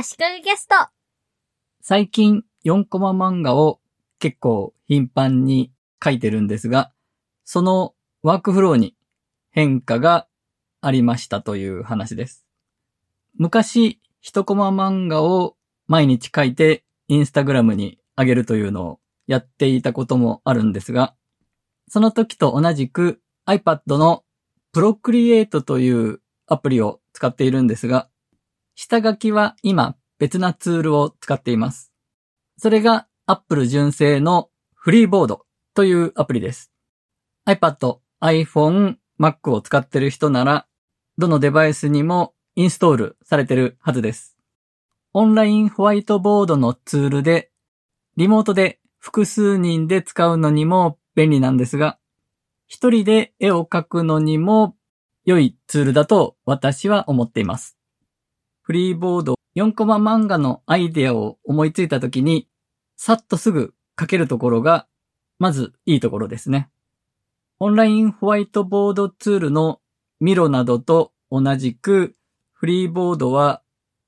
足利キャスト。最近4コマ漫画を結構頻繁に書いてるんですが、そのワークフローに変化がありましたという話です。昔1コマ漫画を毎日書いてインスタグラムに上げるというのをやっていたこともあるんですが、その時と同じく iPad の Procreate というアプリを使っているんですが、下書きは今別なツールを使っています。それが Apple 純正のフリーボードというアプリです。iPad、iPhone、Mac を使っている人なら、どのデバイスにもインストールされているはずです。オンラインホワイトボードのツールで、リモートで複数人で使うのにも便利なんですが、一人で絵を描くのにも良いツールだと私は思っています。フリーボード4コマ漫画のアイデアを思いついたときに、さっとすぐ描けるところが、まずいいところですね。オンラインホワイトボードツールのミロなどと同じく、フリーボードは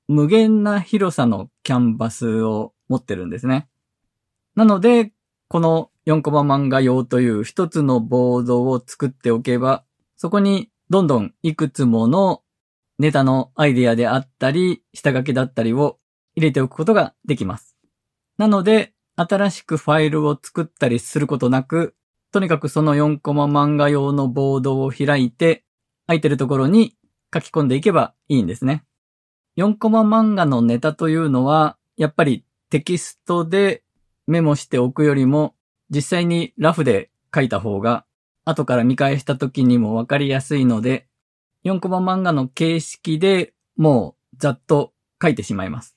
無限な広さのキャンバスを持ってるんですね。なので、この4コマ漫画用という一つのボードを作っておけば、そこにどんどんいくつものネタのアイデアであったり、下書きだったりを入れておくことができます。なので、新しくファイルを作ったりすることなく、とにかくその4コマ漫画用のボードを開いて、空いてるところに書き込んでいけばいいんですね。4コマ漫画のネタというのは、やっぱりテキストでメモしておくよりも、実際にラフで書いた方が、後から見返した時にもわかりやすいので、4コマ漫画の形式でもうざっと書いてしまいます。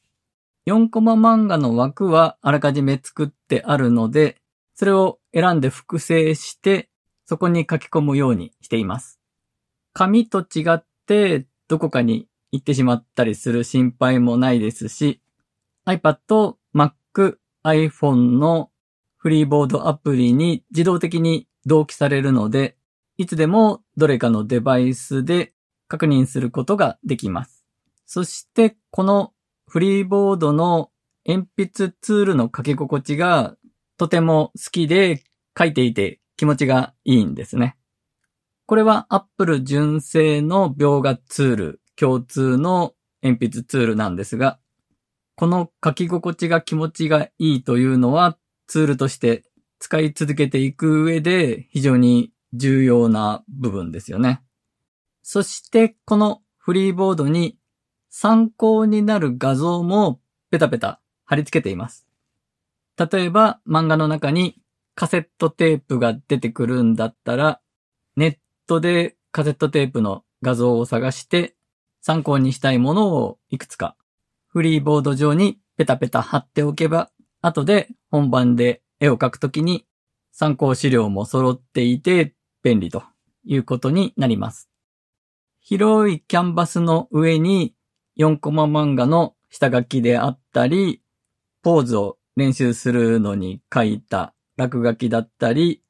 4コマ漫画の枠はあらかじめ作ってあるので、それを選んで複製して、そこに書き込むようにしています。紙と違ってどこかに行ってしまったりする心配もないですし、iPad、Mac、iPhone のフリーボードアプリに自動的に同期されるので、いつでもどれかのデバイスで確認することができます。そしてこのフリーボードの鉛筆ツールの書き心地がとても好きで書いていて気持ちがいいんですね。これは Apple 純正の描画ツール、共通の鉛筆ツールなんですが、この書き心地が気持ちがいいというのはツールとして使い続けていく上で非常に重要な部分ですよね。そしてこのフリーボードに参考になる画像もペタペタ貼り付けています。例えば漫画の中にカセットテープが出てくるんだったら、ネットでカセットテープの画像を探して参考にしたいものをいくつかフリーボード上にペタペタ貼っておけば、後で本番で絵を描くときに参考資料も揃っていて便利ということになります。広いキャンバスの上に4コマ漫画の下書きであったり、ポーズを練習するのに書いた落書きだったり、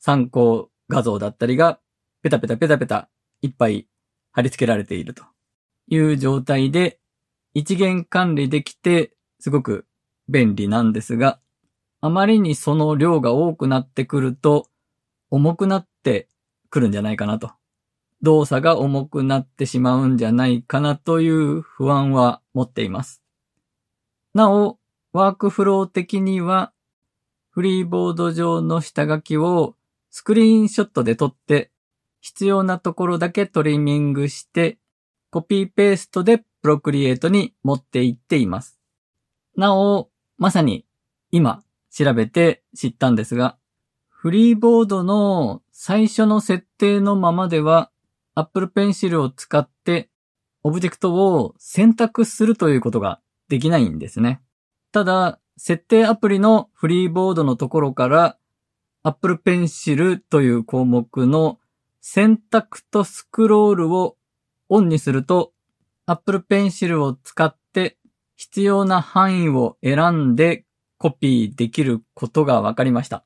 参考画像だったりがペタペタペタペタいっぱい貼り付けられているという状態で、一元管理できてすごく便利なんですが、あまりにその量が多くなってくると重くなってくるんじゃないかなと。動作が重くなってしまうんじゃないかなという不安は持っています。なお、ワークフロー的にはフリーボード上の下書きをスクリーンショットで撮って必要なところだけトリミングしてコピーペーストでプロクリエイトに持っていっています。なお、まさに今調べて知ったんですが、フリーボードの最初の設定のままでは Apple Pencil を使ってオブジェクトを選択するということができないんですね。ただ、設定アプリのフリーボードのところから Apple Pencil という項目の選択とスクロールをオンにすると Apple Pencil を使って必要な範囲を選んでコピーできることが分かりました。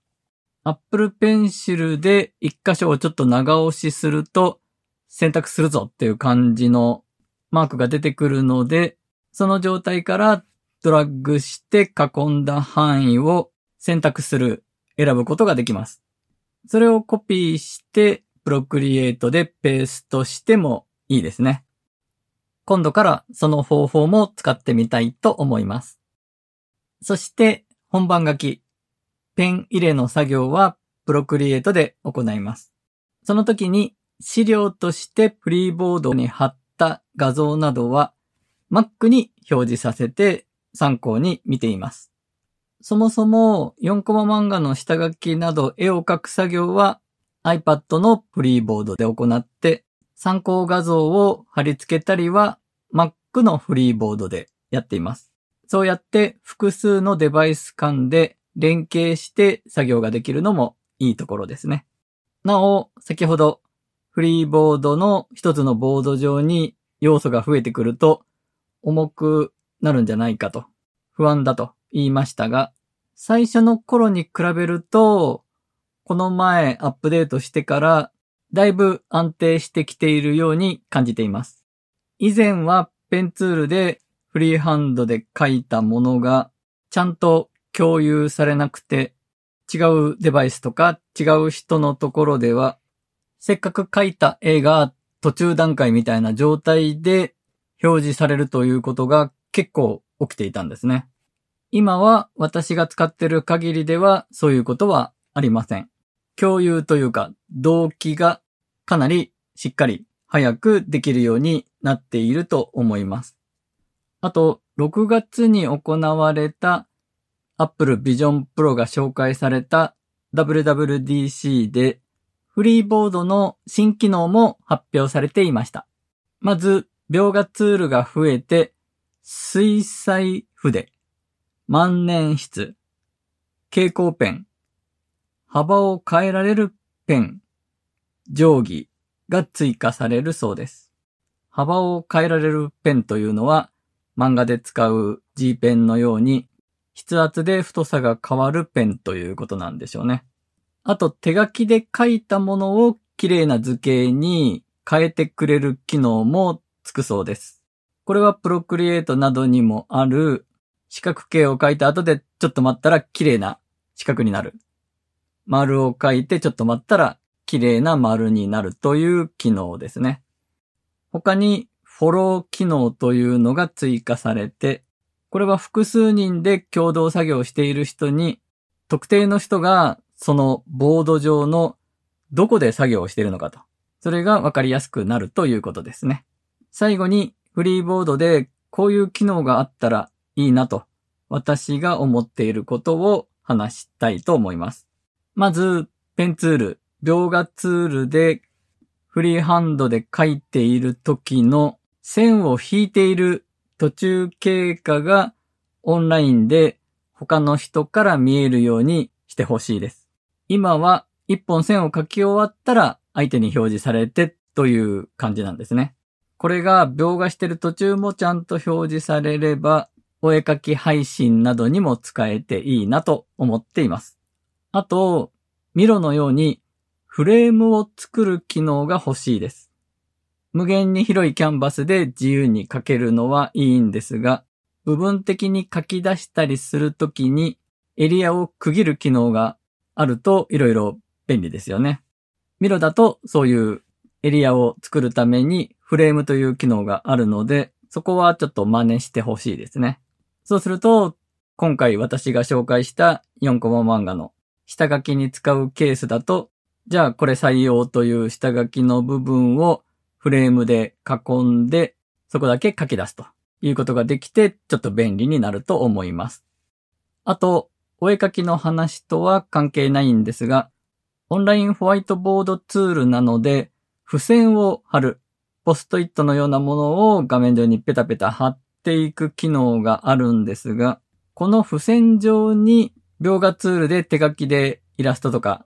Apple Pencil で一箇所をちょっと長押しすると選択するぞっていう感じのマークが出てくるので、その状態からドラッグして囲んだ範囲を選択する、選ぶことができます。それをコピーして、Procreate でペーストしてもいいですね。今度からその方法も使ってみたいと思います。そして本番書き、ペン入れの作業は Procreate で行います。その時に資料としてフリーボードに貼った画像などは Mac に表示させて参考に見ています。そもそも4コマ漫画の下書きなど絵を描く作業は iPad のフリーボードで行って、参考画像を貼り付けたりは Mac のフリーボードでやっています。そうやって複数のデバイス間で連携して作業ができるのもいいところですね。なお、先ほどフリーボードの一つのボード上に要素が増えてくると重くなるんじゃないかと不安だと言いましたが、最初の頃に比べるとこの前アップデートしてからだいぶ安定してきているように感じています。以前はペンツールでフリーハンドで書いたものがちゃんと共有されなくて、違うデバイスとか違う人のところではせっかく書いた絵が途中段階みたいな状態で表示されるということが結構起きていたんですね。今は私が使っている限りではそういうことはありません。共有というか同期がかなりしっかり早くできるようになっていると思います。あと6月に行われたApple Vision Pro が紹介された WWDC でフリーボードの新機能も発表されていました。まず描画ツールが増えて水彩筆、万年筆、蛍光ペン、幅を変えられるペン、定規が追加されるそうです。幅を変えられるペンというのは漫画で使う G ペンのように筆圧で太さが変わるペンということなんでしょうね。あと手書きで書いたものを綺麗な図形に変えてくれる機能もつくそうです。これは Procreate などにもある四角形を書いた後でちょっと待ったら綺麗な四角になる。丸を書いてちょっと待ったら綺麗な丸になるという機能ですね。他にフォロー機能というのが追加されて、これは複数人で共同作業している人に、特定の人がそのボード上のどこで作業をしているのかと、それがわかりやすくなるということですね。最後にフリーボードでこういう機能があったらいいなと、私が思っていることを話したいと思います。まず、ペンツール、描画ツールでフリーハンドで書いている時の線を引いている途中経過がオンラインで他の人から見えるようにしてほしいです。今は一本線を書き終わったら相手に表示されてという感じなんですね。これが描画してる途中もちゃんと表示されればお絵描き配信などにも使えていいなと思っています。あと、ミロのようにフレームを作る機能が欲しいです。無限に広いキャンバスで自由に書けるのはいいんですが、部分的に書き出したりするときにエリアを区切る機能があるといろいろ便利ですよね。ミロだとそういうエリアを作るためにフレームという機能があるので、そこはちょっと真似してほしいですね。そうすると、今回私が紹介した4コマ漫画の下書きに使うケースだと、じゃあこれ採用という下書きの部分をフレームで囲んで、そこだけ書き出すということができて、ちょっと便利になると思います。あと、お絵描きの話とは関係ないんですが、オンラインホワイトボードツールなので、付箋を貼る、ポストイットのようなものを画面上にペタペタ貼っていく機能があるんですが、この付箋上に描画ツールで手書きでイラストとか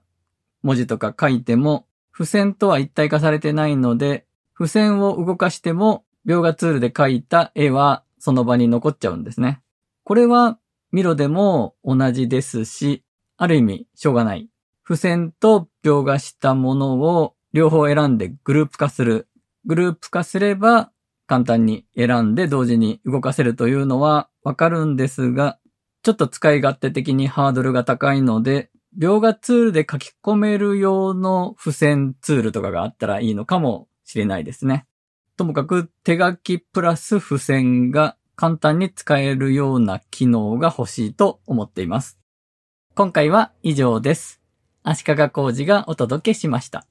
文字とか書いても、付箋とは一体化されてないので、付箋を動かしても描画ツールで描いた絵はその場に残っちゃうんですね。これはミロでも同じですし、ある意味しょうがない。付箋と描画したものを両方選んでグループ化する。グループ化すれば簡単に選んで同時に動かせるというのはわかるんですが、ちょっと使い勝手的にハードルが高いので、描画ツールで書き込める用の付箋ツールとかがあったらいいのかもしれないですね。ともかく手書きプラス付箋が簡単に使えるような機能が欲しいと思っています。今回は以上です。足利浩二がお届けしました。